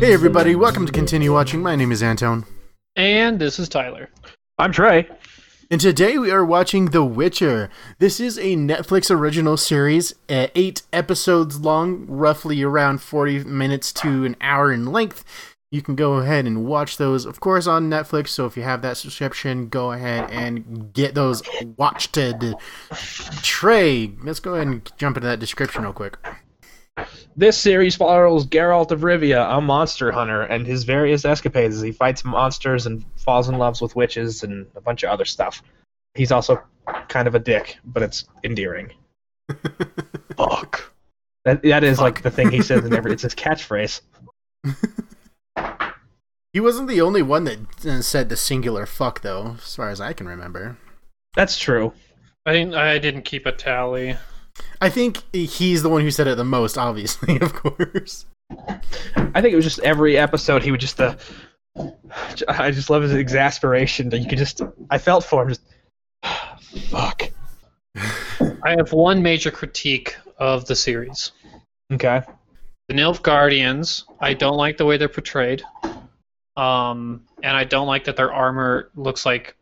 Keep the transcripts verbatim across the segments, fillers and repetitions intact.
Hey everybody, welcome to Continue Watching. My name is Anton. And this is Tyler. I'm Trey. And today we are watching The Witcher. This is a Netflix original series, uh, eight episodes long, roughly around forty minutes to an hour in length. You can go ahead and watch those, of course, on Netflix, so if you have that subscription, go ahead and get those watched. Trey, let's go ahead and jump into that description real quick. This series follows Geralt of Rivia, a monster hunter, and his various escapades as he fights monsters and falls in love with witches and a bunch of other stuff. He's also kind of a dick, but it's endearing. Fuck. That, that is Fuck. like the thing he says in every... It's his catchphrase. He wasn't the only one that said the singular fuck, though, as far as I can remember. That's true. I didn't, I didn't keep a tally. I think he's the one who said it the most, obviously, of course. I think it was just every episode he would just... Uh, I just love his exasperation that you could just... I felt for him. Just, fuck. I have one major critique of the series. Okay. The Nilfgaardians, I don't like the way they're portrayed. Um, and I don't like that their armor looks like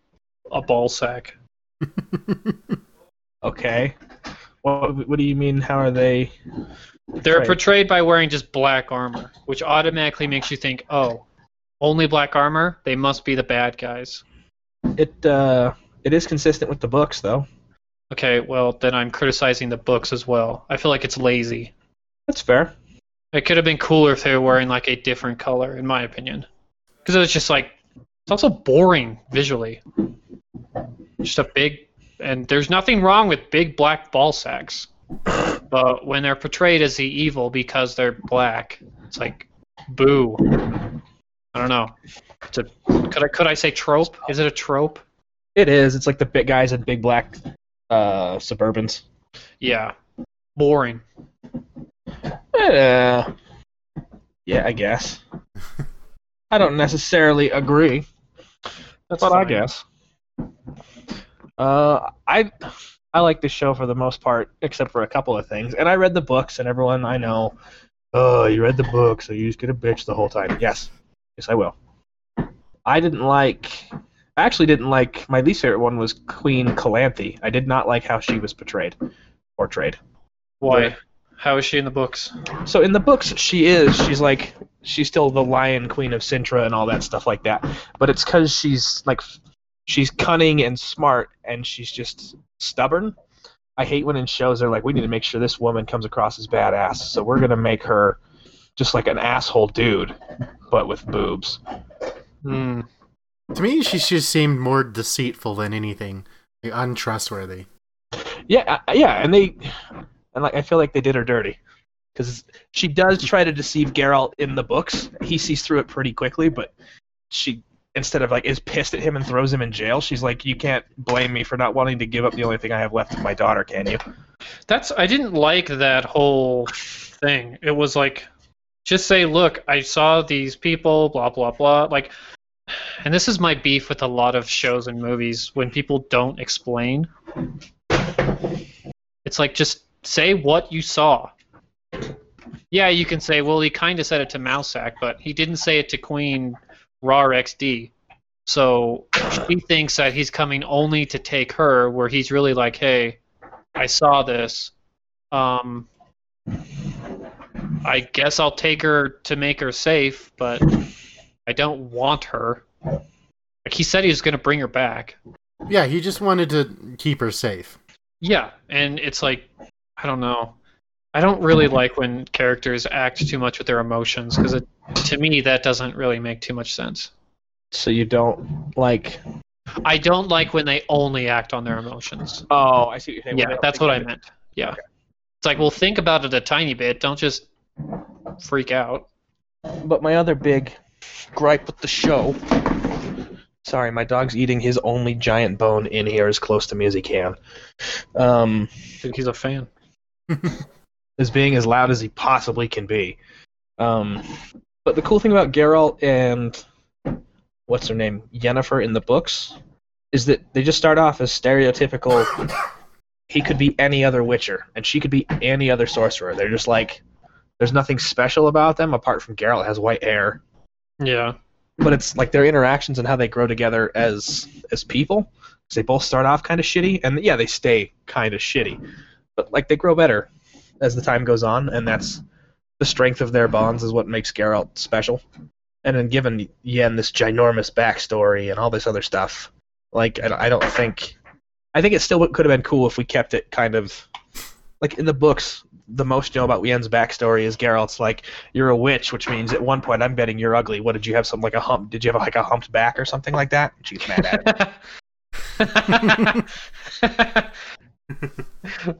a ball sack. Okay. What, what do you mean, how are they portrayed? They're portrayed by wearing just black armor, which automatically makes you think, oh, only black armor? They must be the bad guys. It uh, it is consistent with the books, though. Okay, well, then I'm criticizing the books as well. I feel like it's lazy. That's fair. It could have been cooler if they were wearing, like, a different color, in my opinion. Because it was just, like, it's also boring visually. Just a big... And there's nothing wrong with big black ball sacks, but when they're portrayed as the evil because they're black, it's like, boo. I don't know. It's a, could I could I say trope? Is it a trope? It is. It's like the big guys in big black uh, Suburbans. Yeah. Boring. Uh, yeah, I guess. I don't necessarily agree. That's what I guess. Uh, I I like this show for the most part, except for a couple of things. And I read the books, and everyone I know, oh, you read the books, so you just get a bitch the whole time. Yes. Yes, I will. I didn't like... I actually didn't like... My least favorite one was Queen Calanthe. I did not like how she was portrayed. Portrayed. Why? But, how is she in the books? So in the books, she is. She's like... She's still the Lion Queen of Cintra and all that stuff like that. But it's because she's like... She's cunning and smart, and she's just stubborn. I hate when in shows they're like, we need to make sure this woman comes across as badass, so we're going to make her just like an asshole dude, but with boobs. Mm. To me, she just seemed more deceitful than anything. Like, untrustworthy. Yeah, yeah, and they, and like I feel like they did her dirty. Because she does try to deceive Geralt in the books. He sees through it pretty quickly, but she... Instead of like is pissed at him and throws him in jail, she's like, you can't blame me for not wanting to give up the only thing I have left of my daughter, can you? That's I didn't like that whole thing. It was like, just say, look, I saw these people, blah blah blah. Like, and this is my beef with a lot of shows and movies when people don't explain. It's like, just say what you saw. Yeah, you can say, well, he kind of said it to Mousak, but he didn't say it to Queen. Raw X D. So she thinks that he's coming only to take her, where he's really like, hey, I saw this. Um, I guess I'll take her to make her safe, but I don't want her. Like, he said he was going to bring her back. Yeah, he just wanted to keep her safe. Yeah, and it's like, I don't know. I don't really like when characters act too much with their emotions, because to me that doesn't really make too much sense. So you don't like... I don't like when they only act on their emotions. Oh, I see what you're saying. Yeah, that's what I meant. Yeah. Okay. It's like, well, think about it a tiny bit. Don't just freak out. But my other big gripe with the show... Sorry, my dog's eating his only giant bone in here as close to me as he can. Um, I think he's a fan. As being as loud as he possibly can be. Um, but the cool thing about Geralt and... What's her name? Yennefer in the books? Is that they just start off as stereotypical... He could be any other Witcher. And she could be any other sorcerer. They're just like... There's nothing special about them apart from Geralt has white hair. Yeah. But it's like their interactions and how they grow together as as people. Because they both start off kind of shitty, and yeah, they stay kind of shitty. But like they grow better as the time goes on, and that's the strength of their bonds is what makes Geralt special. And then given Yen this ginormous backstory and all this other stuff, like I, I don't think, I think it still could have been cool if we kept it kind of like in the books. The most you know about Yen's backstory is Geralt's like, you're a witch, which means at one point I'm betting you're ugly. What did you have? Something like a hump? Did you have like a humped back or something like that? And she's mad at it.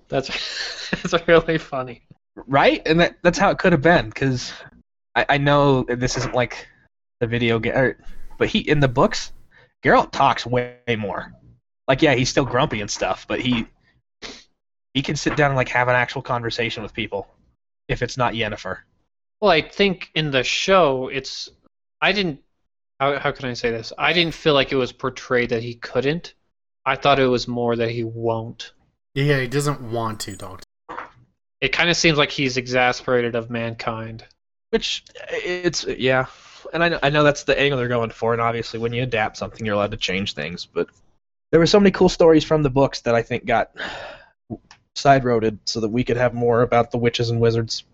that's that's really funny, right? And that that's how it could have been because I, I know this isn't like the video game, or, but he in the books, Geralt talks way more. Like yeah, he's still grumpy and stuff, but he. He can sit down and like have an actual conversation with people, if it's not Yennefer. Well, I think in the show, it's I didn't. How, how can I say this? I didn't feel like it was portrayed that he couldn't. I thought it was more that he won't. Yeah, he doesn't want to, Doctor. It kind of seems like he's exasperated of mankind. Which it's yeah, and I know, I know that's the angle they're going for, and obviously when you adapt something, you're allowed to change things. But there were so many cool stories from the books that I think got. Side-roaded so that we could have more about the witches and wizards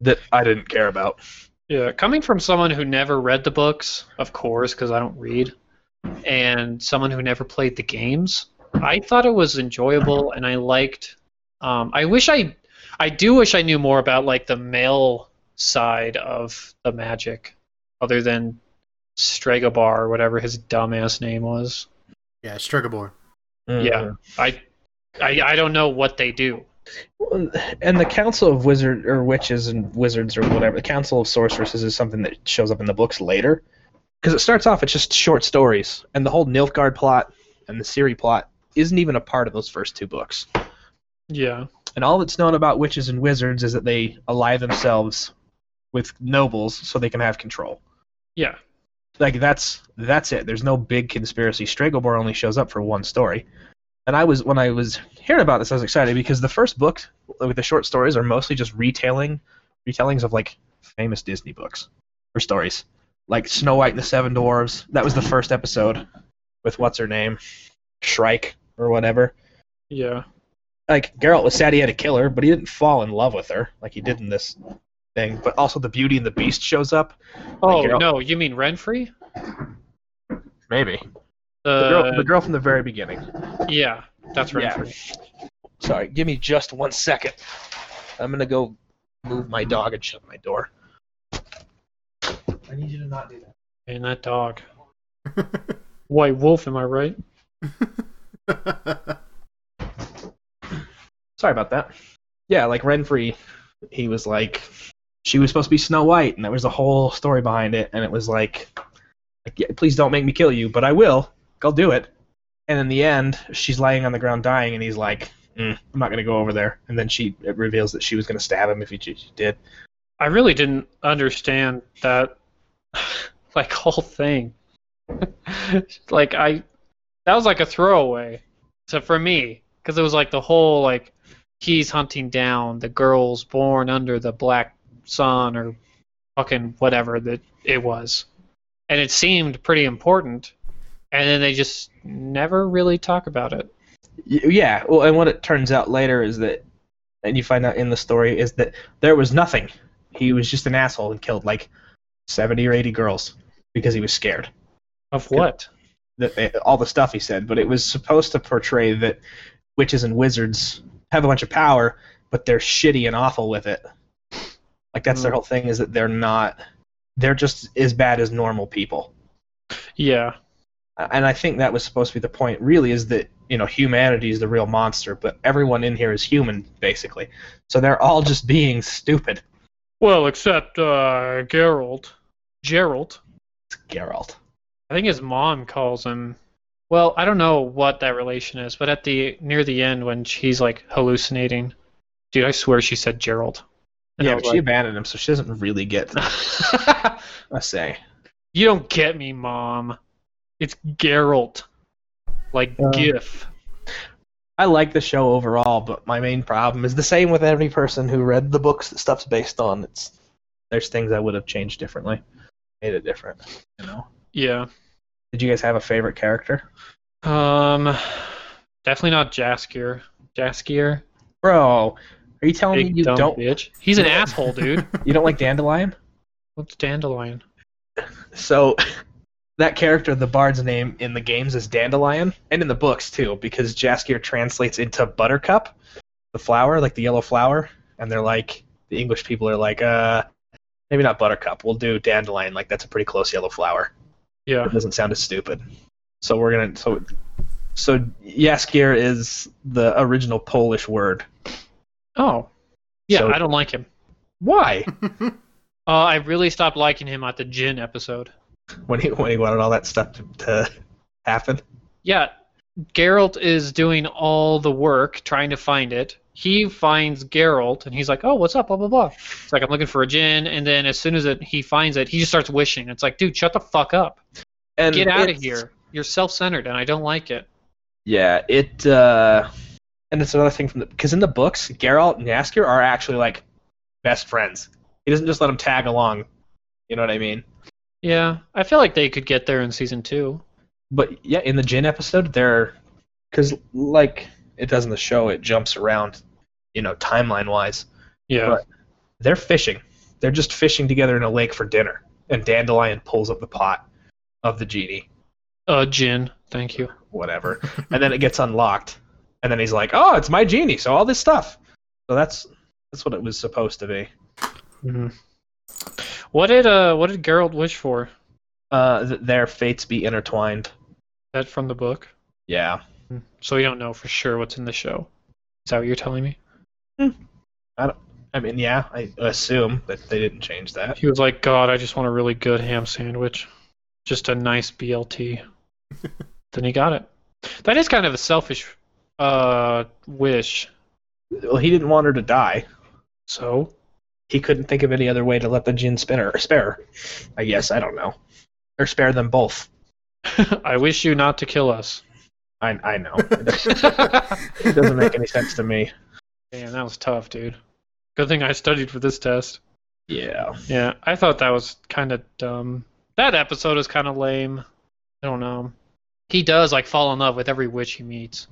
that I didn't care about. Yeah, coming from someone who never read the books, of course, because I don't read, and someone who never played the games, I thought it was enjoyable, and I liked... Um, I wish I... I do wish I knew more about, like, the male side of the magic, other than Stregobor, or whatever his dumbass name was. Yeah, Stregobor. Mm. Yeah, I... I, I don't know what they do. And the Council of Wizard or Witches and Wizards or whatever, the Council of Sorceresses is something that shows up in the books later. Because it starts off, it's just short stories. And the whole Nilfgaard plot and the Ciri plot isn't even a part of those first two books. Yeah. And all that's known about witches and wizards is that they ally themselves with nobles so they can have control. Yeah. Like, that's that's it. There's no big conspiracy. Stregobor only shows up for one story. And I was when I was hearing about this, I was excited because the first books with the short stories are mostly just retelling, retellings of like famous Disney books or stories, like Snow White and the Seven Dwarves. That was the first episode with what's her name, Shrike or whatever. Yeah. Like Geralt was sad he had to kill her, but he didn't fall in love with her like he did in this thing. But also the Beauty and the Beast shows up. Oh like Geralt, no, you mean Renfri? Maybe. The girl, the girl from the very beginning. Yeah, that's right. Yeah. Sorry, give me just one second. I'm going to go move my dog and shut my door. I need you to not do that. And that dog. White wolf, am I right? Sorry about that. Yeah, like Renfri, he was like, she was supposed to be Snow White, and there was a whole story behind it, and it was like, like yeah, please don't make me kill you, but I will. I'll do it. And in the end, she's lying on the ground dying, and he's like, mm, I'm not going to go over there. And then she it reveals that she was going to stab him if he she did. I really didn't understand that like whole thing. like I, That was like a throwaway to, for me, because it was like the whole, like, he's hunting down the girls born under the black sun or fucking whatever that it was. And it seemed pretty important. And then they just never really talk about it. Yeah, well, and what it turns out later is that, and you find out in the story, is that there was nothing. He was just an asshole and killed, like, seventy or eighty girls because he was scared. Of what? The, all the stuff he said, but it was supposed to portray that witches and wizards have a bunch of power, but they're shitty and awful with it. Like, that's mm. their whole thing, is that they're not... They're just as bad as normal people. Yeah. And I think that was supposed to be the point, really, is that, you know, humanity is the real monster, but everyone in here is human, basically. So they're all just being stupid. Well, except uh, Geralt. Geralt. It's Geralt. I think his mom calls him... Well, I don't know what that relation is, but at the near the end when she's, like, hallucinating... Dude, I swear she said Geralt. And yeah, but like, she abandoned him, so she doesn't really get... I say. You don't get me, Mom. It's Geralt, like um, GIF. I like the show overall, but my main problem is the same with every person who read the books that stuff's based on. It's there's things I would have changed differently, made it different, you know. Yeah. Did you guys have a favorite character? Um, definitely not Jaskier. Jaskier. Bro, are you telling Big me you dumb don't? Bitch. He's an asshole, dude. You don't like Dandelion? What's Dandelion? So, that character, the bard's name in the games is Dandelion, and in the books too, because Jaskier translates into buttercup, the flower, like the yellow flower, and they're like, the English people are like, uh, maybe not buttercup, we'll do dandelion, like that's a pretty close yellow flower. Yeah. It doesn't sound as stupid. So we're gonna, so, so Jaskier is the original Polish word. Oh. Yeah, so, I don't like him. Why? uh, I really stopped liking him at the Jin episode. When he when he wanted all that stuff to, to happen. Yeah, Geralt is doing all the work trying to find it. He finds Geralt and he's like, "Oh, what's up?" Blah blah blah. It's like I'm looking for a djinn, and then as soon as it, he finds it, he just starts wishing. It's like, dude, shut the fuck up. And get out of here. You're self-centered, and I don't like it. Yeah, it. Uh, and it's another thing from the because in the books, Geralt and Jaskier are actually like best friends. He doesn't just let him tag along. You know what I mean? Yeah, I feel like they could get there in season two. But yeah, in the Jin episode, they're because like it does in the show, it jumps around, you know, timeline wise. Yeah. But they're fishing. They're just fishing together in a lake for dinner, and Dandelion pulls up the pot of the genie. Uh, Jin, thank you. Whatever. And then it gets unlocked, and then he's like, "Oh, it's my genie!" So all this stuff. So that's that's what it was supposed to be. Mm-hmm. What did uh what did Geralt wish for? Uh, that their fates be intertwined. That from the book? Yeah. So we don't know for sure what's in the show. Is that what you're telling me? Hmm. I don't. I mean, yeah. I assume that they didn't change that. He was like, "God, I just want a really good ham sandwich, just a nice B L T." Then he got it. That is kind of a selfish, uh, wish. Well, he didn't want her to die. So. He couldn't think of any other way to let the djinn spinner or spare her, I guess. I don't know. Or spare them both. I wish you not to kill us. I I know. It doesn't, it doesn't make any sense to me. Man, that was tough, dude. Good thing I studied for this test. Yeah. Yeah, I thought that was kind of dumb. That episode is kind of lame. I don't know. He does, like, fall in love with every witch he meets.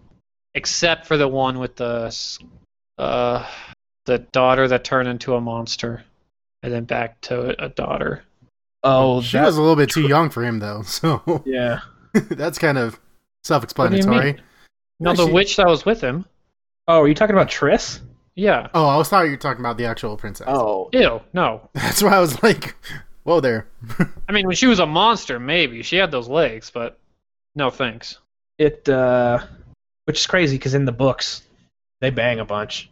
Except for the one with the... Uh... The daughter that turned into a monster, and then back to a daughter. Oh, she was a little bit too young for him, though. So yeah, that's kind of self-explanatory. No, the she... witch that was with him. Oh, are you talking about Triss? Yeah. Oh, I was thought you were talking about the actual princess. Oh, ew, no. That's why I was like, "Whoa, there." I mean, when she was a monster, maybe she had those legs, but no, thanks. It, uh, which is crazy because in the books, they bang a bunch.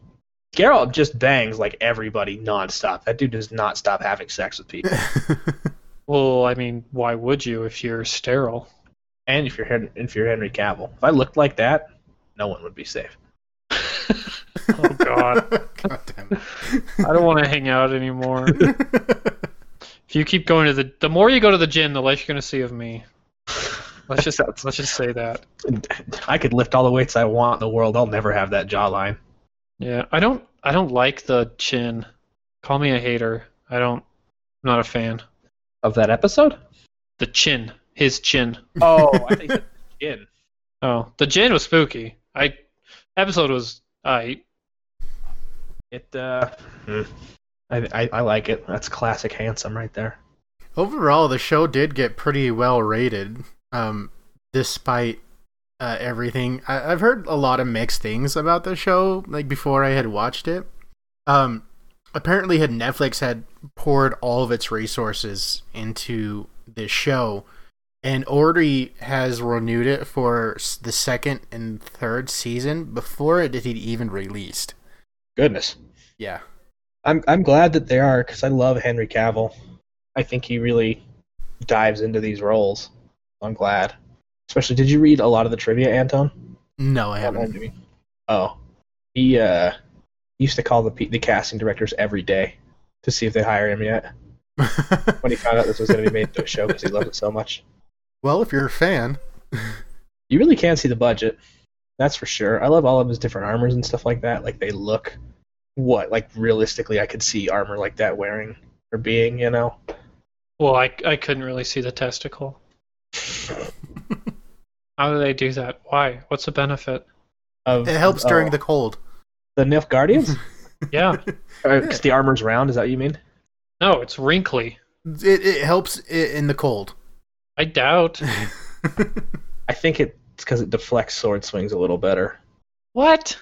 Geralt just bangs, like, everybody nonstop. That dude does not stop having sex with people. Well, I mean, why would you if you're sterile? And if you're, if you're Henry Cavill. If I looked like that, no one would be safe. Oh, God. God damn it. I don't want to hang out anymore. If you keep going to the... The more you go to the gym, the less you're going to see of me. Let's just let's just say that. I could lift all the weights I want in the world. I'll never have that jawline. Yeah, I don't I don't like the chin. Call me a hater. I don't I'm not a fan. Of that episode? The chin. His chin. Oh, I think the chin. Oh. The chin was spooky. I episode was I It uh I, I I like it. That's classic handsome right there. Overall the show did get pretty well rated, um, despite Uh, everything. I, I've heard a lot of mixed things about the show, like, before I had watched it. Um, apparently had Netflix had poured all of its resources into this show, and already has renewed it for the second and third season before it had even released. Goodness. Yeah. I'm, I'm glad that they are, because I love Henry Cavill. I think he really dives into these roles. I'm glad. Especially, did you read a lot of the trivia, Anton? No, I haven't. Oh, he uh, used to call the the casting directors every day to see if they hire him yet. When he found out this was going to be made into a show because he loved it so much. Well, if you're a fan, you really can see the budget. That's for sure. I love all of his different armors and stuff like that. Like, they look what, like, realistically I could see armor like that wearing or being, you know? Well, I, I couldn't really see the testicle. How do they do that? Why? What's the benefit? Of, it helps uh, during the cold. The Nilfgaardians? Yeah. Because the armor's round, is that what you mean? No, it's wrinkly. It it helps in the cold. I doubt. I think it's because it deflects sword swings a little better. What?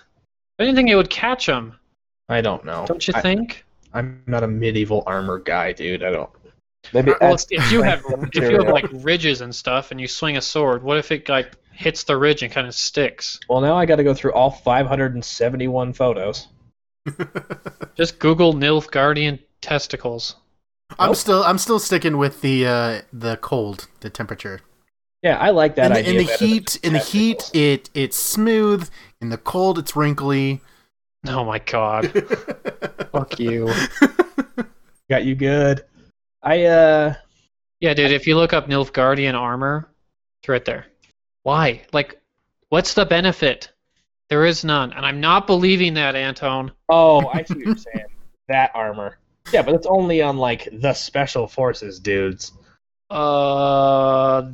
I didn't think it would catch them. I don't know. Don't you I, think? I'm not a medieval armor guy, dude. I don't. Maybe well, if you have if you have like ridges and stuff, and you swing a sword, what if it like hits the ridge and kind of sticks? Well, now I got to go through all five hundred seventy-one photos. Just Google Nilfgaardian testicles. I'm nope. still I'm still sticking with the uh, the cold, the temperature. Yeah, I like that in the, idea. In the heat, in the heat, it it's smooth. In the cold, it's wrinkly. Oh my god! Fuck you. Got you good. I uh. Yeah, dude. I, if you look up Nilfgaardian armor, it's right there. Why? Like, what's the benefit? There is none, and I'm not believing that, Anton. Oh, I see what you're saying. That armor. Yeah, but it's only on, like, the special forces dudes. Uh,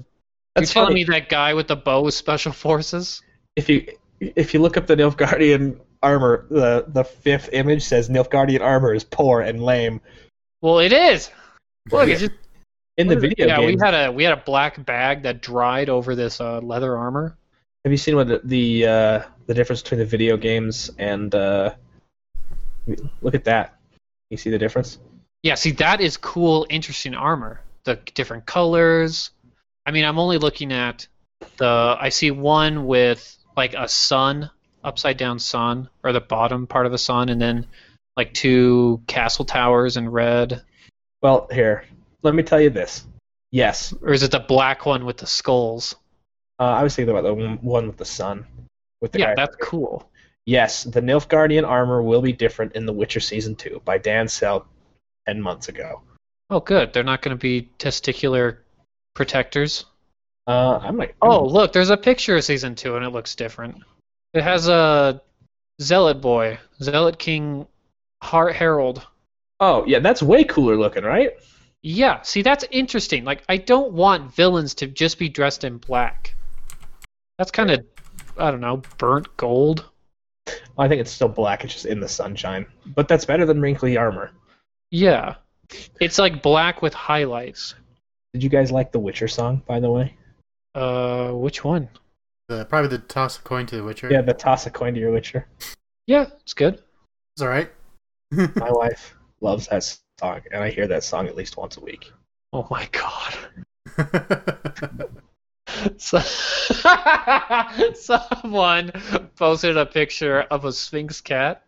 That's you telling funny. me that guy with the bow is special forces? If you if you look up the Nilfgaardian armor, the, the fifth image says Nilfgaardian armor is poor and lame. Well, it is. Look, it's just in the video. Yeah, games, we had a we had a black bag that dried over this uh, leather armor. Have you seen what the the, uh, the difference between the video games and uh, look at that. You see the difference? Yeah, see, that is cool, interesting armor. The different colors. I mean, I'm only looking at the... I see one with, like, a sun, upside-down sun, or the bottom part of a sun, and then, like, two castle towers in red. Well, here. Let me tell you this. Yes. Or is it the black one with the skulls? Uh, I was thinking about the one with the sun. With the yeah, guy that's there. Cool. Yes, the Nilfgaardian armor will be different in The Witcher Season two by Dan Sell ten months ago. Oh, good. They're not going to be testicular protectors? Uh, I'm like... Oh, I'm... look, there's a picture of Season two, and it looks different. It has a Zealot boy. Zealot King Har- Herald. Oh, yeah, that's way cooler looking, right? Yeah, see, that's interesting. Like, I don't want villains to just be dressed in black. That's kind of, I don't know, burnt gold? I think it's still black, it's just in the sunshine. But that's better than wrinkly armor. Yeah. It's like black with highlights. Did you guys like the Witcher song, by the way? Uh, which one? The, probably the toss a coin to the Witcher. Yeah, the toss a coin to your Witcher. Yeah, it's good. It's alright. My wife loves that song, and I hear that song at least once a week. Oh my god. So, someone posted a picture of a Sphinx cat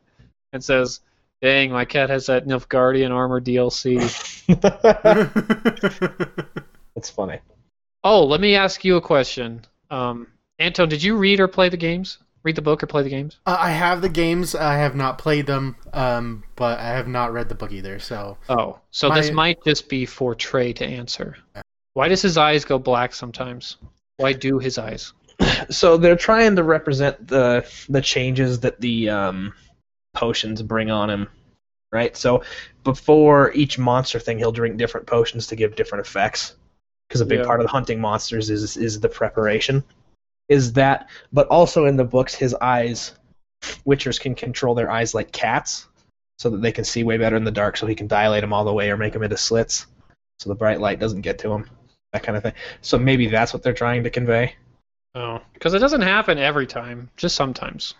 and says, dang, my cat has that Nilfgaardian armor D L C. That's funny. Oh, let me ask you a question. Um, Anton, did you read or play the games? Read the book or play the games? Uh, I have the games. I have not played them, um, but I have not read the book either. So. Oh, so my... this might just be for Trey to answer. Why does his eyes go black sometimes? Why do his eyes? So they're trying to represent the the changes that the um, potions bring on him, right? So before each monster thing, he'll drink different potions to give different effects, because a big yeah. part of the hunting monsters is is the preparation. Is that? But also in the books, his eyes, Witchers can control their eyes like cats, so that they can see way better in the dark. So he can dilate them all the way or make them into slits, so the bright light doesn't get to him. That kind of thing. So maybe that's what they're trying to convey. Oh, because it doesn't happen every time, just sometimes.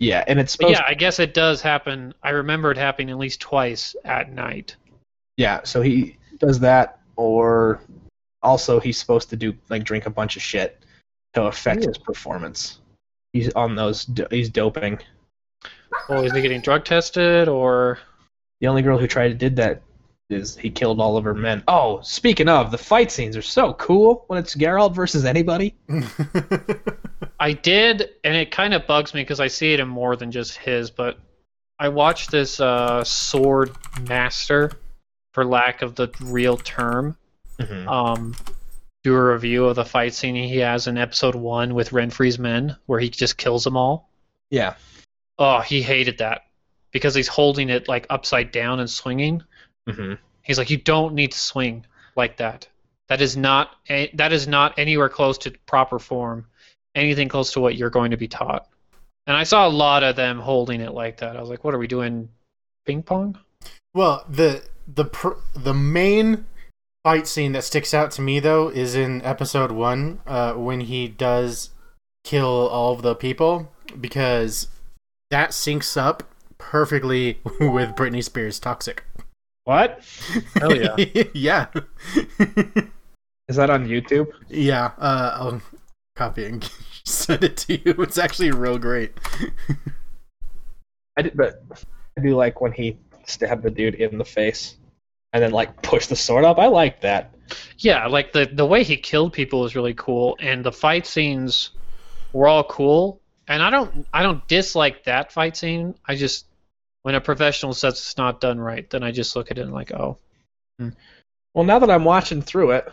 Yeah, and it's supposed yeah, to... I guess it does happen. I remember it happening at least twice at night. Yeah, so he does that, or also he's supposed to do like drink a bunch of shit to affect Ooh. his performance. He's on those. He's doping. Well, is he getting drug tested, or the only girl who tried to did that? Is he killed all of her men. Oh, speaking of, the fight scenes are so cool when it's Geralt versus anybody. I did, and it kind of bugs me because I see it in more than just his, but I watched this uh, sword master, for lack of the real term, mm-hmm. um, do a review of the fight scene he has in episode one with Renfri's men, where he just kills them all. Yeah. Oh, he hated that because he's holding it like upside down and swinging. Mm-hmm. He's like, you don't need to swing like that. That is not a, that is not anywhere close to proper form. Anything close to what you're going to be taught. And I saw a lot of them holding it like that. I was like, what are we doing? Ping pong? Well, the the pr- the main fight scene that sticks out to me though is in episode one uh, when he does kill all of the people, because that syncs up perfectly with Britney Spears' Toxic. What? Hell yeah. Yeah. Is that on YouTube? Yeah. Uh, I'll copy and send it to you. It's actually real great. I did, but I do like when he stabbed the dude in the face and then like pushed the sword up. I like that. Yeah, like the, the way he killed people was really cool, and the fight scenes were all cool. And I don't, I don't dislike that fight scene. I just, when a professional says it's not done right, then I just look at it and like, oh. Well, now that I'm watching through it,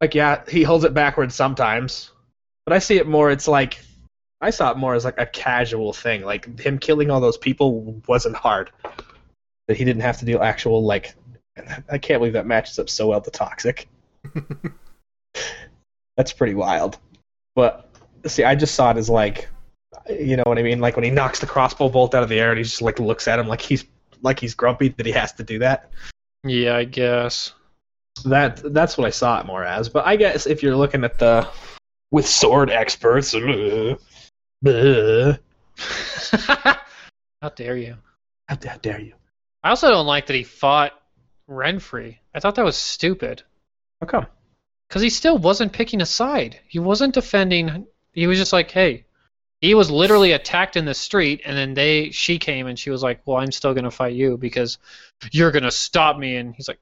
like, yeah, he holds it backwards sometimes, but I see it more. It's like, I saw it more as like a casual thing. Like him killing all those people wasn't hard. That he didn't have to do actual like. I can't believe that matches up so well to Toxic. That's pretty wild, but. See, I just saw it as, like, you know what I mean? Like, when he knocks the crossbow bolt out of the air and he just, like, looks at him like he's like he's grumpy that he has to do that. Yeah, I guess. That That's what I saw it more as. But I guess if you're looking at the... With sword experts... Uh, uh. How dare you. How, how dare you. I also don't like that he fought Renfri. I thought that was stupid. How come? Because he still wasn't picking a side. He wasn't defending... He was just like, hey, he was literally attacked in the street, and then they, she came and she was like, well, I'm still going to fight you because you're going to stop me. And he's like,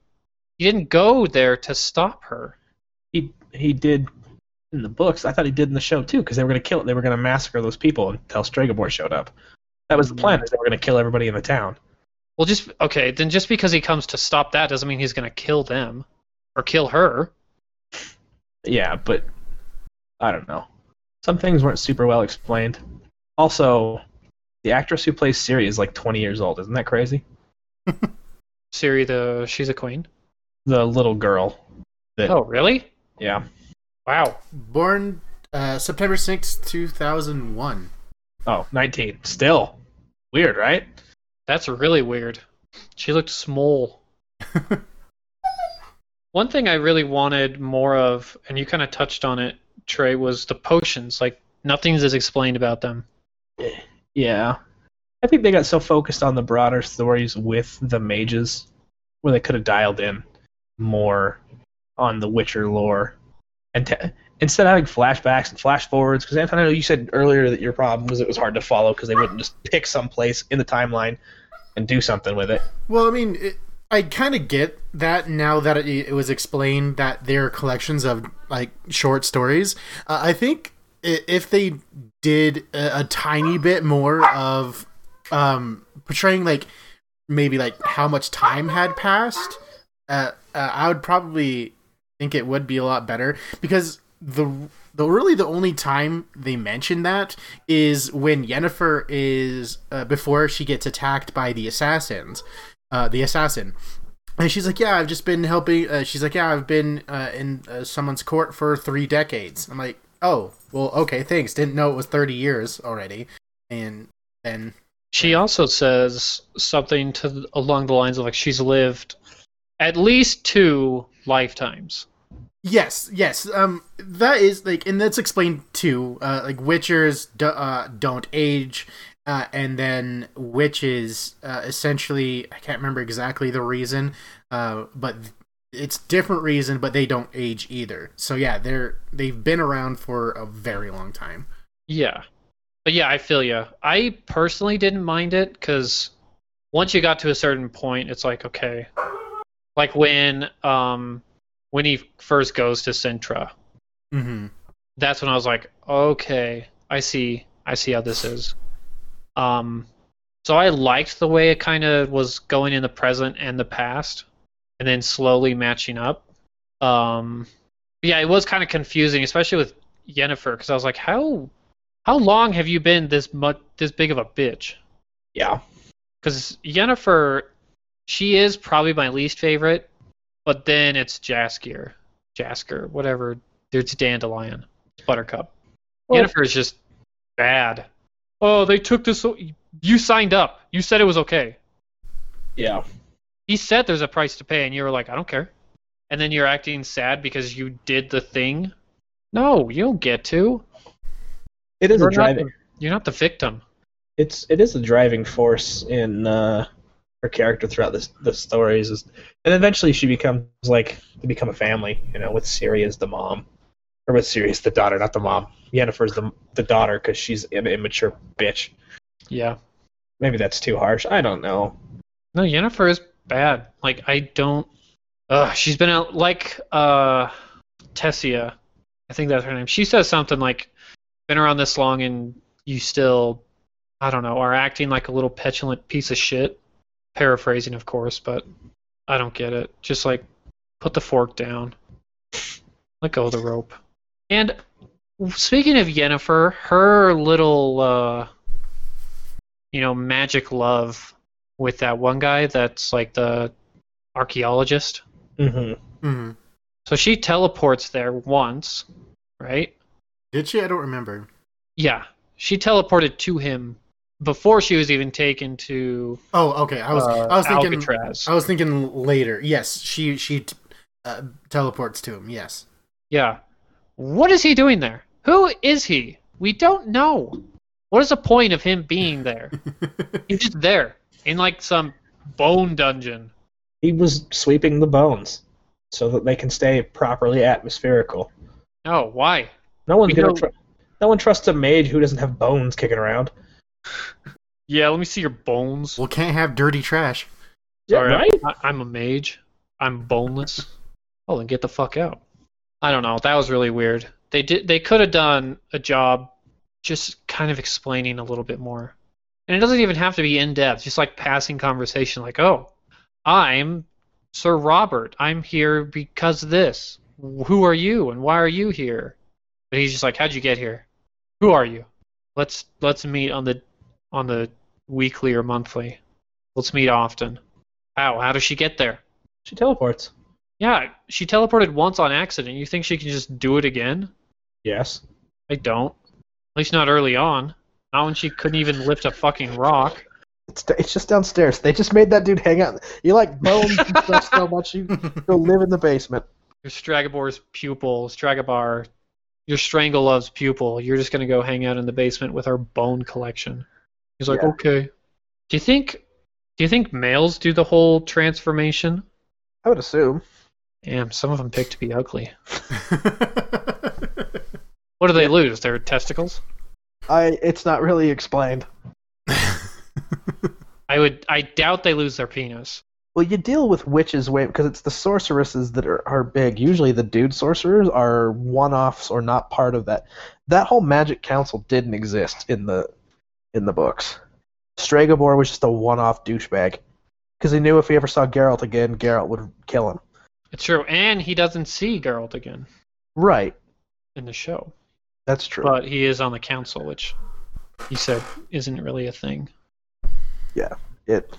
he didn't go there to stop her. He he did in the books. I thought he did in the show too, because they were going to kill it. They were going to massacre those people until Stregobor showed up. That was the plan. They were going to kill everybody in the town. Well, just okay. Then just because he comes to stop that doesn't mean he's going to kill them or kill her. Yeah, but I don't know. Some things weren't super well explained. Also, the actress who plays Ciri is like twenty years old. Isn't that crazy? Ciri, the she's a queen? The little girl. That, oh, really? Yeah. Wow. Born uh, September sixth, two thousand one. Oh, nineteen. Still. Weird, right? That's really weird. She looked small. One thing I really wanted more of, and you kind of touched on it, Trey, was the potions. Like, nothing is explained about them. Yeah. I think they got so focused on the broader stories with the mages where they could have dialed in more on the Witcher lore. And t- instead of having flashbacks and flash forwards, because Anton, I know you said earlier that your problem was it was hard to follow because they wouldn't just pick some place in the timeline and do something with it. Well, I mean... It- I kind of get that now that it, it was explained that they're collections of like short stories. Uh, I think if they did a, a tiny bit more of um, portraying like maybe like how much time had passed, uh, uh, I would probably think it would be a lot better, because the the really the only time they mention that is when Yennefer is uh, before she gets attacked by the assassins. Uh, the assassin. And she's like, yeah, I've just been helping. Uh, she's like, yeah, I've been uh, in uh, someone's court for three decades. I'm like, oh, well, okay, thanks. Didn't know it was thirty years already. And then... She uh, also says something to along the lines of, like, she's lived at least two lifetimes. Yes, yes. Um, that is, like, and that's explained too. Uh, like, witchers d- uh, don't age. Uh, and then witches, uh, essentially, I can't remember exactly the reason, uh, but it's different reason, but they don't age either. So yeah, they're they've been around for a very long time. Yeah, but yeah, I feel you. I personally didn't mind it because once you got to a certain point, it's like okay, like when um when he first goes to Cintra, mm-hmm. That's when I was like, okay, I see, I see how this is. Um, so I liked the way it kind of was going in the present and the past, and then slowly matching up. Um, yeah, it was kind of confusing, especially with Yennefer, because I was like, how how long have you been this much, this big of a bitch? Yeah. Because Yennefer, she is probably my least favorite, but then it's Jaskier. Jaskier, whatever. It's Dandelion. It's Buttercup. Well, Yennefer is just bad. Oh, they took this... You signed up. You said it was okay. Yeah. He said there's a price to pay, and you were like, I don't care. And then you're acting sad because you did the thing. No, you don't get to. It is you're a driving... Not, you're not the victim. It's it is a driving force in uh, her character throughout this the stories, is, and eventually she becomes like they become a family, you know, with Ciri as the mom, or with Ciri as the daughter, not the mom. Yennefer's the the daughter because she's an immature bitch. Yeah, maybe that's too harsh. I don't know. No, Yennefer is bad. Like I don't. Uh, she's been out like uh, Tessia, I think that's her name. She says something like, "Been around this long and you still." I don't know, are acting like a little petulant piece of shit. Paraphrasing, of course, but I don't get it. Just, like, put the fork down. Let go of the rope. And speaking of Yennefer, her little, uh, you know, magic love with that one guy that's, like, the archaeologist. Mm-hmm. Mm-hmm. So she teleports there once, right? Did she? I don't remember. Yeah. She teleported to him before she was even taken to. Oh, okay. I was uh, I was thinking Alcatraz. I was thinking later. Yes, she she uh, teleports to him. Yes. Yeah. What is he doing there? Who is he? We don't know. What is the point of him being there? He's just there in like some bone dungeon. He was sweeping the bones so that they can stay properly atmospherical. Oh, why? No one's we gonna. Know- try- No one trusts a mage who doesn't have bones kicking around. Yeah, let me see your bones. Well, can't have dirty trash. Sorry, yeah, right? I'm, I'm a mage. I'm boneless. Oh, then get the fuck out. I don't know. That was really weird. They did. They could have done a job just kind of explaining a little bit more. And it doesn't even have to be in-depth. Just like passing conversation. Like, oh, I'm Sir Robert. I'm here because of this. Who are you and why are you here? But he's just like, how'd you get here? Who are you? Let's let's meet on the on the weekly or monthly. Let's meet often. How? How does she get there? She teleports. Yeah, she teleported once on accident. You think she can just do it again? Yes. I don't. At least not early on. Not when she couldn't even lift a fucking rock. It's it's just downstairs. They just made that dude hang out. You like bones and stuff so much you go live in the basement. Your Stregobor's pupil, Stregobor. Your Strangelove's pupil. You're just going to go hang out in the basement with our bone collection. He's like, yeah. Okay. Do you think Do you think males do the whole transformation? I would assume. Damn, some of them pick to be ugly. What do they lose? Their testicles? I. It's not really explained. I would. I doubt they lose their penis. Well, you deal with witches way because it's the sorceresses that are, are big. Usually the dude sorcerers are one-offs or not part of that. That whole magic council didn't exist in the in the books. Stregobor was just a one-off douchebag because he knew if he ever saw Geralt again, Geralt would kill him. It's true, and he doesn't see Geralt again. Right. In the show. That's true. But he is on the council, which he said isn't really a thing. Yeah, it...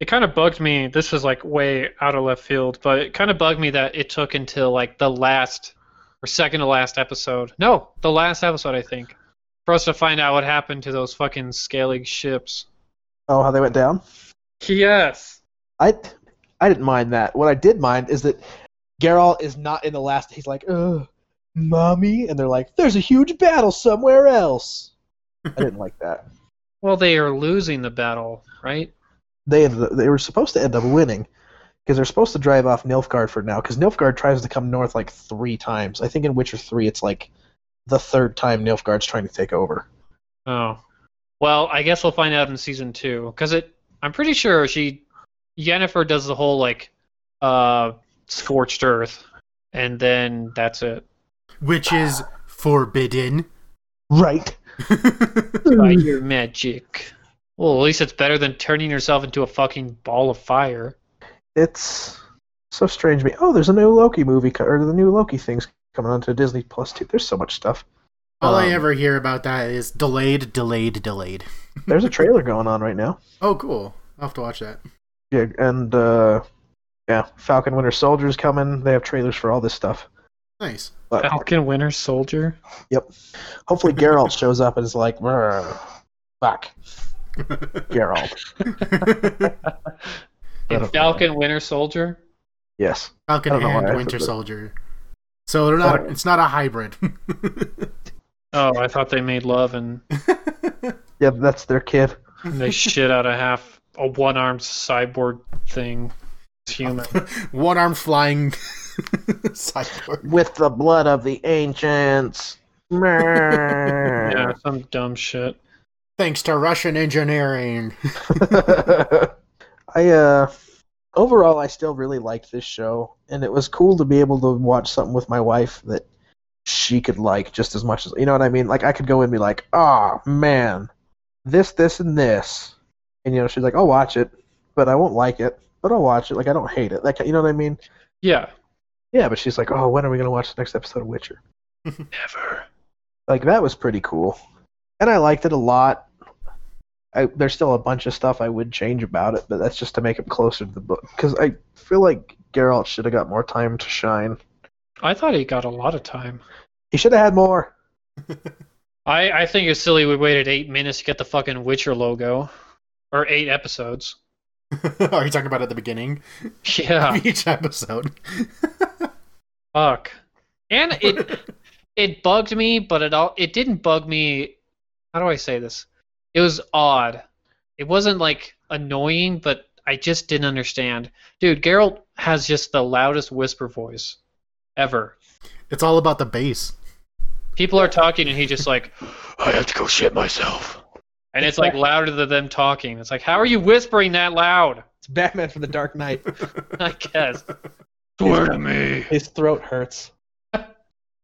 It kind of bugged me, this is like way out of left field, but it kind of bugged me that it took until like the last, or second to last episode, no, the last episode I think, for us to find out what happened to those fucking scaling ships. Oh, how they went down? Yes. I, I didn't mind that. What I did mind is that Geralt is not in the last, he's like, ugh, mommy, and they're like, there's a huge battle somewhere else. I didn't like that. Well, they are losing the battle, right? They ended up, they were supposed to end up winning because they're supposed to drive off Nilfgaard for now because Nilfgaard tries to come north like three times. I think in Witcher three it's like the third time Nilfgaard's trying to take over. Oh. Well, I guess we'll find out in Season two because it. I'm pretty sure she... Yennefer does the whole like uh, scorched earth and then that's it. Which is forbidden. Right. By your magic. Well, at least it's better than turning yourself into a fucking ball of fire. It's so strange to me. Oh, there's a new Loki movie, or the new Loki thing's coming onto Disney Plus too. There's so much stuff. All um, I ever hear about that is delayed, delayed, delayed. There's a trailer going on right now. Oh, cool. I'll have to watch that. Yeah, and uh, yeah, Falcon Winter Soldier's coming. They have trailers for all this stuff. Nice. But, Falcon Winter Soldier? Yep. Hopefully Geralt shows up and is like, fuck. Geralt. And Falcon Winter Soldier? Yes. Falcon and Winter Soldier. So they're not. It's not a hybrid. Oh, I thought they made love and... Yeah, that's their kid. And they shit out a half... a one-armed cyborg thing. It's human. One-armed flying... cyborg. With the blood of the ancients. Yeah, some dumb shit. Thanks to Russian engineering. I, uh... Overall, I still really liked this show, and it was cool to be able to watch something with my wife that she could like just as much as... You know what I mean? Like, I could go and be like, oh, man, this, this, and this. And, you know, she's like, I'll watch it, but I won't like it, but I'll watch it. Like, I don't hate it. Like, you know what I mean? Yeah. Yeah, but she's like, oh, when are we going to watch the next episode of Witcher? Never. Like, that was pretty cool. And I liked it a lot. I, there's still a bunch of stuff I would change about it, but that's just to make it closer to the book. Because I feel like Geralt should have got more time to shine. I thought he got a lot of time. He should have had more. I, I think it's silly we waited eight minutes to get the fucking Witcher logo. Or eight episodes. Are you talking about at the beginning? Yeah. Of each episode. Fuck. And it it bugged me, but it all it didn't bug me. How do I say this? It was odd. It wasn't, like, annoying, but I just didn't understand. Dude, Geralt has just the loudest whisper voice ever. It's all about the bass. People are talking, and he's just like, I have to go shit myself. And it's, like, louder than them talking. It's like, how are you whispering that loud? It's Batman from the Dark Knight. I guess. Swear to me. His throat hurts. He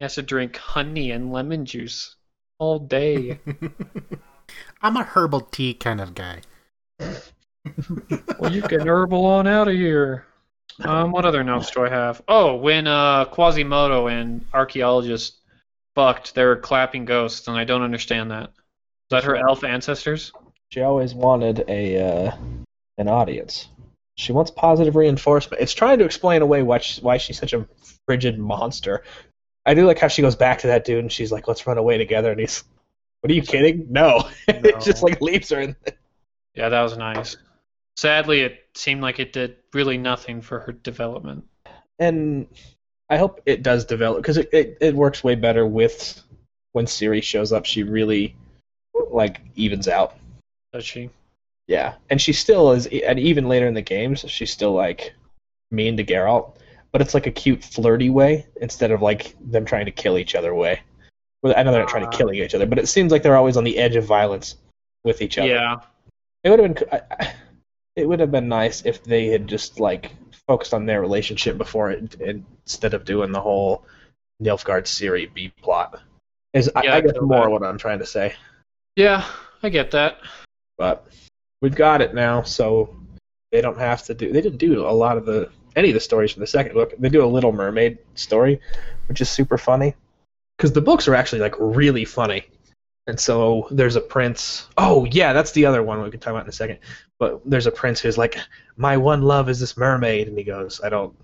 has to drink honey and lemon juice all day. I'm a herbal tea kind of guy. Well, you can herbal on out of here. Um, what other notes do I have? Oh, when uh, Quasimodo and archaeologist fucked, they were clapping ghosts, and I don't understand that. Is that her elf ancestors? She always wanted a uh, an audience. She wants positive reinforcement. It's trying to explain away why, she, why she's such a frigid monster. I do like how she goes back to that dude, and she's like, let's run away together, and he's... What are you kidding? No. no. It just, like, leaves her in there. Yeah, that was nice. Sadly, it seemed like it did really nothing for her development. And I hope it does develop, because it, it, it works way better with when Ciri shows up. She really, like, evens out. Does she? Yeah. And she still is, and even later in the games, so she's still, like, mean to Geralt. But it's, like, a cute, flirty way instead of, like, them trying to kill each other way. Well, I know they're not trying to kill each other, but it seems like they're always on the edge of violence with each other. Yeah, it would have been it would have been nice if they had just like focused on their relationship before it, instead of doing the whole Nilfgaard Ciri B plot. Is yeah, I, I guess more that. What I'm trying to say. Yeah, I get that. But we've got it now, so they don't have to do. They didn't do a lot of the any of the stories from the second book. They do a Little Mermaid story, which is super funny. Because the books are actually, like, really funny. And so there's a prince... Oh, yeah, that's the other one we can talk about in a second. But there's a prince who's like, my one love is this mermaid. And he goes, I don't...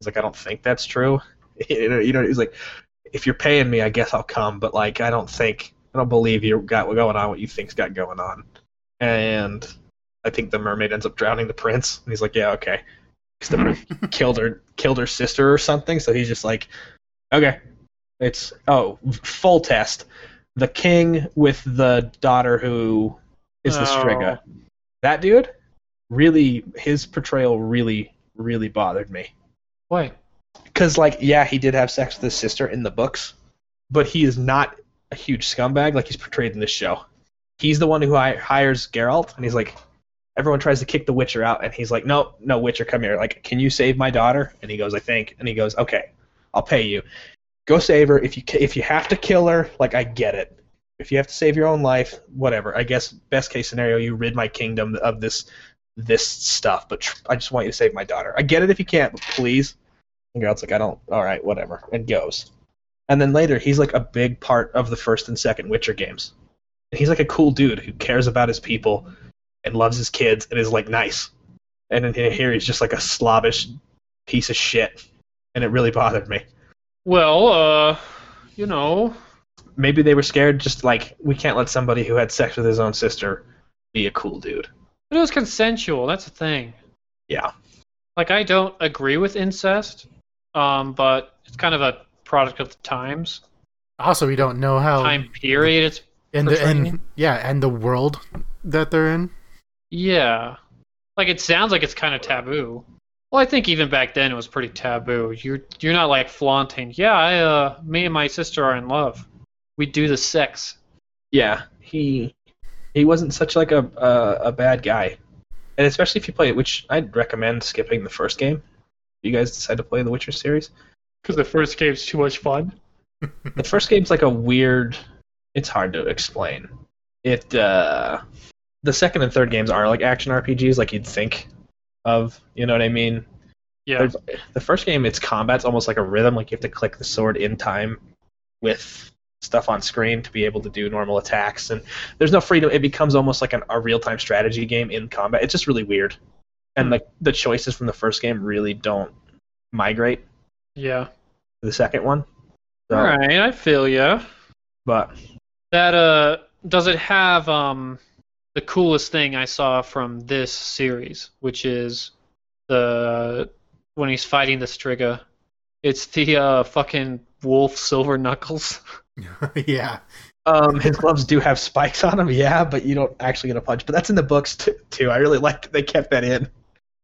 He's like, I don't think that's true. You know, he's like, if you're paying me, I guess I'll come. But, like, I don't think... I don't believe you got what's going on, what you think's got going on. And I think the mermaid ends up drowning the prince. And he's like, yeah, okay. Because the mermaid killed her, killed her sister or something. So he's just like, okay. It's, oh, full test. The king with the daughter who is the oh. Striga. That dude, really, his portrayal really, really bothered me. Why? Because, like, yeah, he did have sex with his sister in the books, but he is not a huge scumbag like he's portrayed in this show. He's the one who hires Geralt, and he's like, everyone tries to kick the Witcher out, and he's like, no, no, Witcher, come here. Like, can you save my daughter? And he goes, I think. And he goes, okay, I'll pay you. Go save her. If you if you have to kill her, like, I get it. If you have to save your own life, whatever. I guess best case scenario, you rid my kingdom of this this stuff, but tr- I just want you to save my daughter. I get it if you can't, but please. And Geralt's like, I don't, all right, whatever, and goes. And then later, he's like a big part of the first and second Witcher games. And he's like a cool dude who cares about his people and loves his kids and is like nice. And then here he's just like a slobbish piece of shit. And it really bothered me. Well, uh, you know... Maybe they were scared, just like, we can't let somebody who had sex with his own sister be a cool dude. But it was consensual, that's the thing. Yeah. Like, I don't agree with incest, um, but it's kind of a product of the times. Also, we don't know how... Time period it's and the and yeah, and the world that they're in. Yeah. Like, it sounds like it's kind of taboo. Well, I think even back then it was pretty taboo. You're, you're not, like, flaunting, yeah, I, uh, me and my sister are in love. We do the sex. Yeah, he he wasn't such like a uh, a bad guy, and especially if you play it, which I'd recommend skipping the first game. You guys decide to play the Witcher series because the first game's too much fun. The first game's like a weird. It's hard to explain. It uh, the second and third games are like action R P Gs, like you'd think of. You know what I mean? Yeah. There's, the first game, its combat's almost like a rhythm. Like you have to click the sword in time with stuff on screen to be able to do normal attacks, and there's no freedom. It becomes almost like an, a real-time strategy game in combat. It's just really weird, and mm. like the choices from the first game really don't migrate. Yeah, to the second one. So, all right, I feel ya. But that uh, does it have um the coolest thing I saw from this series, which is the when he's fighting the Striga. It's the uh fucking wolf silver knuckles. Yeah. Um, his gloves do have spikes on them, yeah, but you don't actually get a punch. But that's in the books, t- too. I really liked that they kept that in.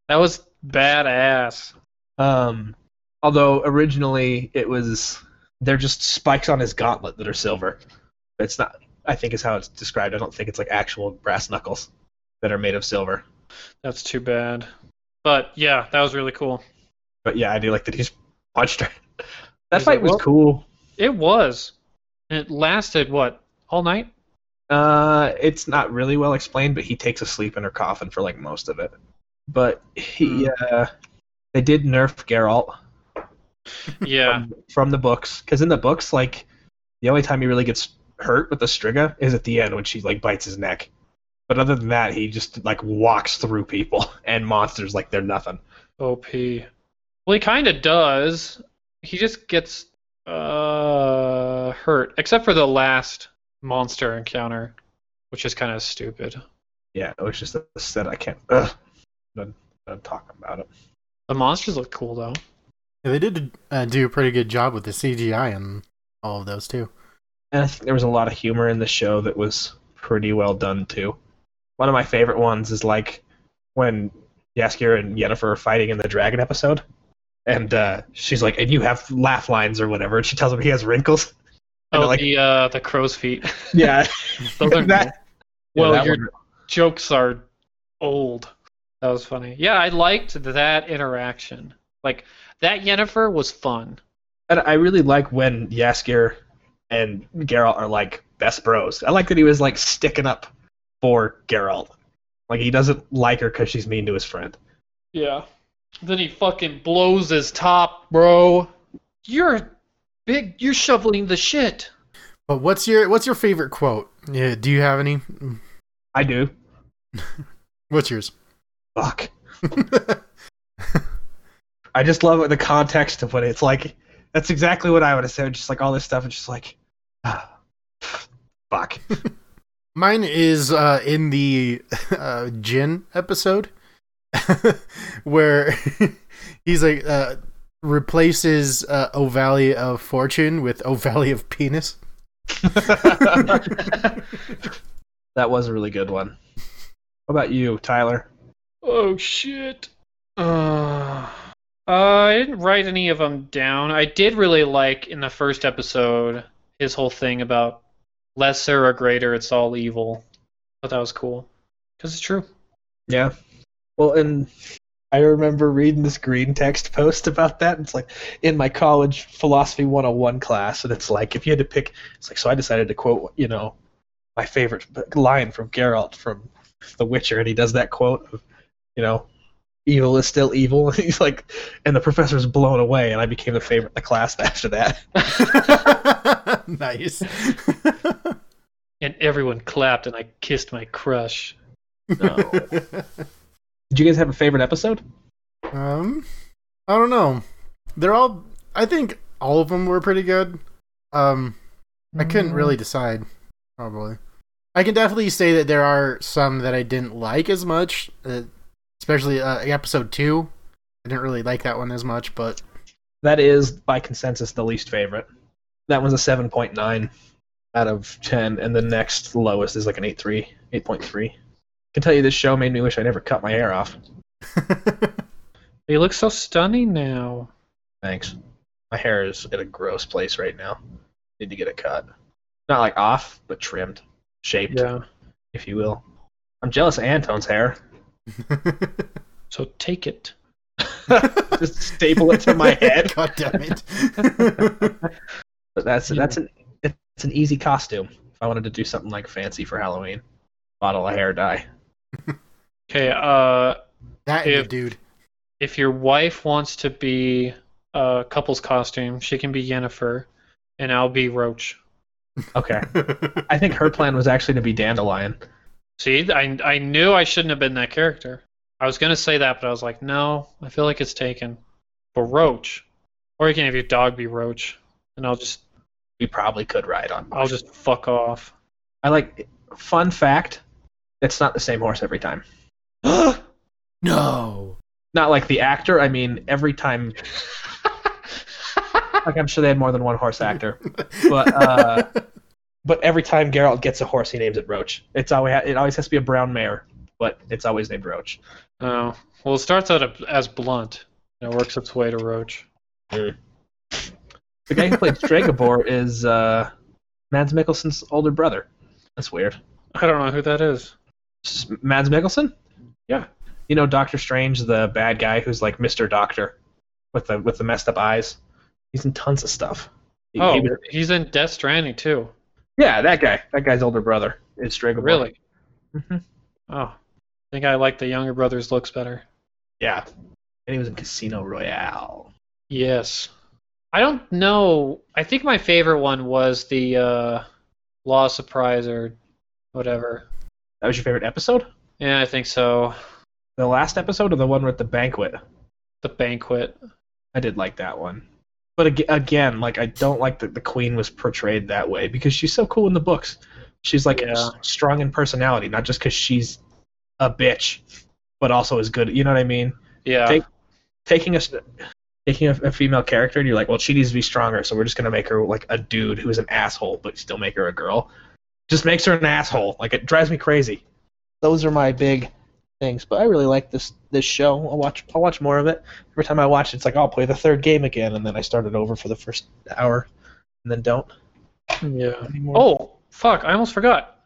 That was badass. Um, although, originally, it was... They're just spikes on his gauntlet that are silver. It's not... I think is how it's described. I don't think it's, like, actual brass knuckles that are made of silver. That's too bad. But, yeah, that was really cool. But, yeah, I do like that he's punched her. That fight was cool. It was. It lasted, what, all night? Uh, it's not really well explained, but he takes a sleep in her coffin for, like, most of it. But he, uh, they did nerf Geralt. Yeah. From, from the books. Because in the books, like, the only time he really gets hurt with the Striga is at the end when she, like, bites his neck. But other than that, he just, like, walks through people and monsters like they're nothing. O P. Well, he kind of does. He just gets... Uh, hurt. Except for the last monster encounter, which is kind of stupid. Yeah, it was just a set I can't... Ugh. I'm not talking about it. The monsters look cool, though. Yeah, they did uh, do a pretty good job with the C G I and all of those, too. And I think there was a lot of humor in the show that was pretty well done, too. One of my favorite ones is, like, when Jaskier and Yennefer are fighting in the dragon episode. And uh, she's like, and you have laugh lines or whatever. And she tells him he has wrinkles. And oh, like, the uh, the crow's feet. Yeah. Those are that, well, yeah, your one. Jokes are old. That was funny. Yeah, I liked that interaction. Like, that Yennefer was fun. And I really like when Jaskier and Geralt are, like, best bros. I like that he was, like, sticking up for Geralt. Like, he doesn't like her because she's mean to his friend. Yeah. Then he fucking blows his top, bro. You're big. You're shoveling the shit. But what's your what's your favorite quote? Yeah, do you have any? I do. What's yours? Fuck. I just love it, the context of what it's like. That's exactly what I would have said. Just like all this stuff, and just like, ah, fuck. Mine is uh, in the uh, Jin episode. Where he's like uh, replaces uh, O Valley of Fortune with O Valley of Penis. That was a really good one. How about you, Tyler? Oh shit! Uh, uh, I didn't write any of them down. I did really like in the first episode his whole thing about lesser or greater, it's all evil. I thought that was cool because it's true. Yeah. Well, and I remember reading this green text post about that, and it's like, in my college Philosophy one oh one class, and it's like, if you had to pick, it's like, so I decided to quote, you know, my favorite line from Geralt from The Witcher, and he does that quote of, you know, evil is still evil. And he's like, and the professor's blown away, and I became the favorite in the class after that. Nice. And everyone clapped, and I kissed my crush. No. Did you guys have a favorite episode? Um, I don't know. They're all... I think all of them were pretty good. Um, I couldn't really decide, probably. I can definitely say that there are some that I didn't like as much, uh, especially uh, episode two. I didn't really like that one as much, but... That is, by consensus, the least favorite. That one's a seven point nine out of ten, and the next lowest is like an eight point three. eight point three. I can tell you this show made me wish I never cut my hair off. You look so stunning now. Thanks. My hair is at a gross place right now. Need to get it cut. Not like off, but trimmed. Shaped, yeah. If you will. I'm jealous of Anton's hair. So take it. Just staple it to my head. God damn it. But that's yeah. that's an it's an easy costume. If I wanted to do something like fancy for Halloween. Bottle of hair dye. Okay, uh that if, dude. If your wife wants to be a couple's costume, she can be Yennefer, and I'll be Roach. Okay. I think her plan was actually to be Dandelion. See, I I knew I shouldn't have been that character. I was going to say that, but I was like, no, I feel like it's taken. But Roach. Or you can have your dog be Roach, and I'll just... We probably could ride on Roach. I'll just fuck off. I like... Fun fact, it's not the same horse every time. No! Not like the actor, I mean, every time... Like, I'm sure they had more than one horse actor. But uh, but every time Geralt gets a horse, he names it Roach. It's always It always has to be a brown mare, but it's always named Roach. Oh. Well, it starts out as Blunt, and it works its way to Roach. Mm. The guy who played Stregobor is uh, Mads Mikkelsen's older brother. That's weird. I don't know who that is. Mads Mikkelsen? Yeah. You know Doctor Strange, the bad guy who's like Mister Doctor with the with the messed up eyes? He's in tons of stuff. He, oh, he was, he's in Death Stranding, too. Yeah, that guy. That guy's older brother is Stregobor. Really? Mm-hmm. Oh. I think I like the younger brother's looks better. Yeah. And he was in Casino Royale. Yes. I don't know. I think my favorite one was the uh, Law Surprise or whatever. That was your favorite episode? Yeah, I think so. The last episode or the one with the banquet? The banquet. I did like that one. But again, like I don't like that the queen was portrayed that way because she's so cool in the books. She's like yeah. strong in personality, not just because she's a bitch, but also is good. You know what I mean? Yeah. Take, taking a taking a, a female character and you're like, well, she needs to be stronger, so we're just gonna make her like a dude who is an asshole, but still make her a girl. Just makes her an asshole. Like it drives me crazy. Those are my big things, but I really like this this show. I'll watch I'll watch more of it. Every time I watch it, it's like I'll play the third game again, and then I start it over for the first hour, and then don't. Yeah. Anymore. Oh fuck! I almost forgot.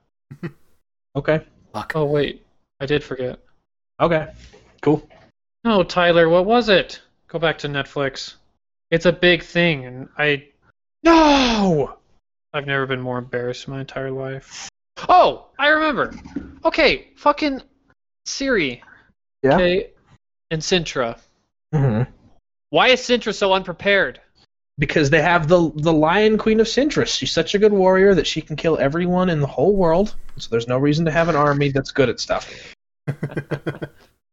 Okay. Fuck. Oh wait, I did forget. Okay. Cool. No, Tyler, what was it? Go back to Netflix. It's a big thing, and I. No. I've never been more embarrassed in my entire life. Oh, I remember. Okay, fucking. Ciri, yeah. Okay, and Cintra. Mm-hmm. Why is Cintra so unprepared? Because they have the the Lion Queen of Cintra. She's such a good warrior that she can kill everyone in the whole world, so there's no reason to have an army that's good at stuff.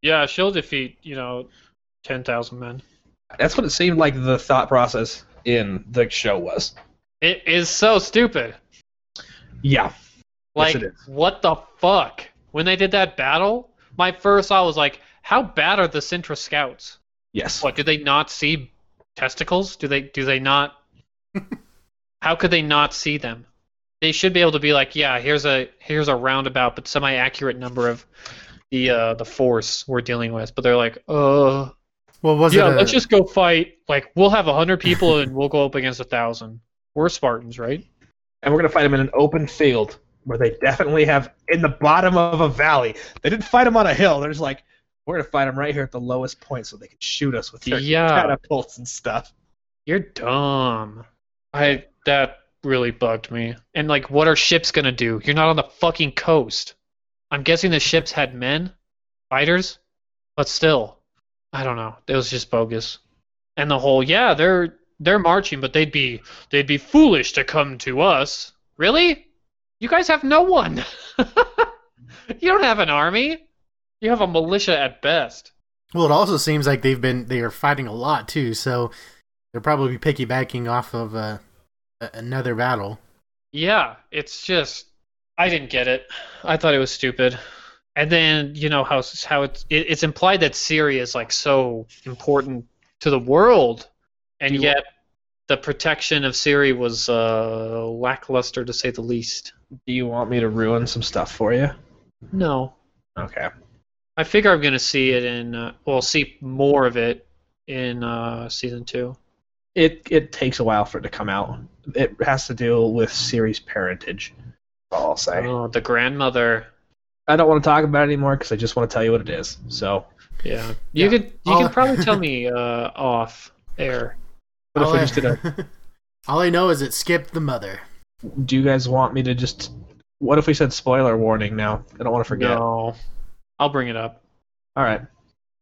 Yeah, she'll defeat, you know, ten thousand men. That's what it seemed like the thought process in the show was. It is so stupid. Yeah. Like, yes, it is. What the fuck? When they did that battle... My first thought was like, how bad are the Cintra scouts? Yes. What, do they not see testicles? Do they do they not... How could they not see them? They should be able to be like, yeah, here's a here's a roundabout but semi-accurate number of the uh, the force we're dealing with. But they're like, uh... Well, was yeah, it a... let's just go fight. Like, we'll have one hundred people and we'll go up against one thousand. We're Spartans, right? And we're going to fight them in an open field. Where they definitely have in the bottom of a valley. They didn't fight them on a hill. They're just like, we're going to fight them right here at the lowest point so they can shoot us with their yeah. catapults and stuff. You're dumb. I That really bugged me. And, like, what are ships going to do? You're not on the fucking coast. I'm guessing the ships had men, fighters, but still. I don't know. It was just bogus. And the whole, yeah, they're they're marching, but they'd be they'd be foolish to come to us. Really? You guys have no one. You don't have an army. You have a militia at best. Well, it also seems like they've been they are fighting a lot too, so they'll probably be piggybacking off of uh, another battle. Yeah, it's just I didn't get it. I thought it was stupid. And then you know how how it's it, it's implied that Ciri is like so important to the world, and you yet want... the protection of Ciri was uh, lackluster to say the least. Do you want me to ruin some stuff for you? No. Okay. I figure I'm gonna see it in uh, well, see more of it in uh, season two. It it takes a while for it to come out. It has to deal with Ciri's parentage. I'll say. Oh, the grandmother. I don't want to talk about it anymore because I just want to tell you what it is. So, yeah, you yeah. could you all... can probably tell me uh, off air. What all if we I... just did a... All I know is it skipped the mother. Do you guys want me to just? What if we said spoiler warning now? I don't want to forget. No, I'll bring it up. All right.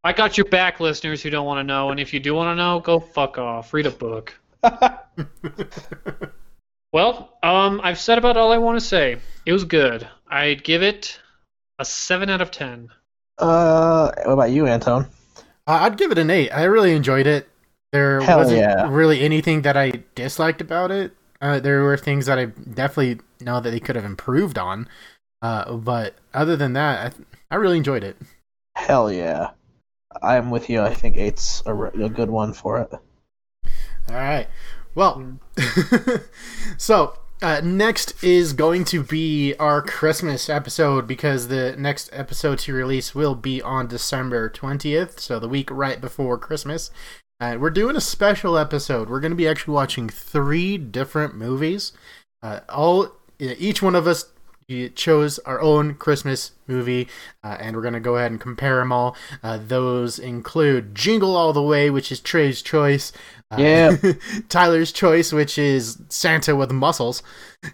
I got your back, listeners who don't want to know, and if you do want to know, go fuck off. Read a book. Well, um, I've said about all I want to say. It was good. I'd give it a seven out of ten. Uh, what about you, Anton? Uh, I'd give it an eight. I really enjoyed it. There Hell wasn't yeah. really anything that I disliked about it. Uh, there were things that I definitely know that they could have improved on. Uh, but other than that, I, th- I really enjoyed it. Hell yeah. I'm with you. I think eight's a, re- a good one for it. All right. Well, so uh, next is going to be our Christmas episode because the next episode to release will be on December twentieth, so the week right before Christmas. Uh, we're doing a special episode. We're going to be actually watching three different movies. Uh, all each one of us chose our own Christmas movie, uh, and we're going to go ahead and compare them all. Uh, those include Jingle All the Way, which is Trey's choice. Yeah. Uh, Tyler's choice, which is Santa with Muscles,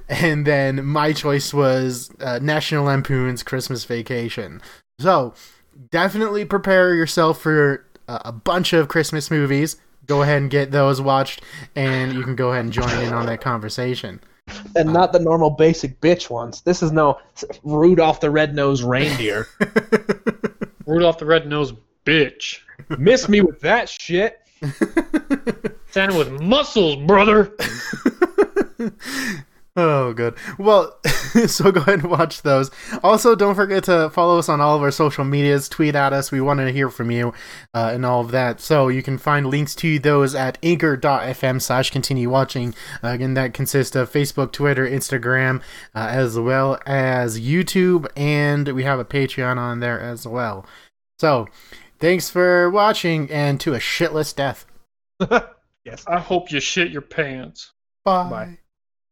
and then my choice was uh, National Lampoon's Christmas Vacation. So definitely prepare yourself for uh, a bunch of Christmas movies. Go ahead and get those watched, and you can go ahead and join in on that conversation. And uh, not the normal basic bitch ones. This is no Rudolph the Red-Nosed Reindeer. Rudolph the Red-Nosed Bitch. Miss me with that shit. Santa with muscles, brother. Oh, good. Well, so go ahead and watch those. Also, don't forget to follow us on all of our social medias. Tweet at us. We want to hear from you uh, and all of that. So you can find links to those at anchor.fm slash continue watching. Uh, again, that consists of Facebook, Twitter, Instagram, uh, as well as YouTube. And we have a Patreon on there as well. So... thanks for watching, and to a shitless death. Yes. I hope you shit your pants. Bye. Bye.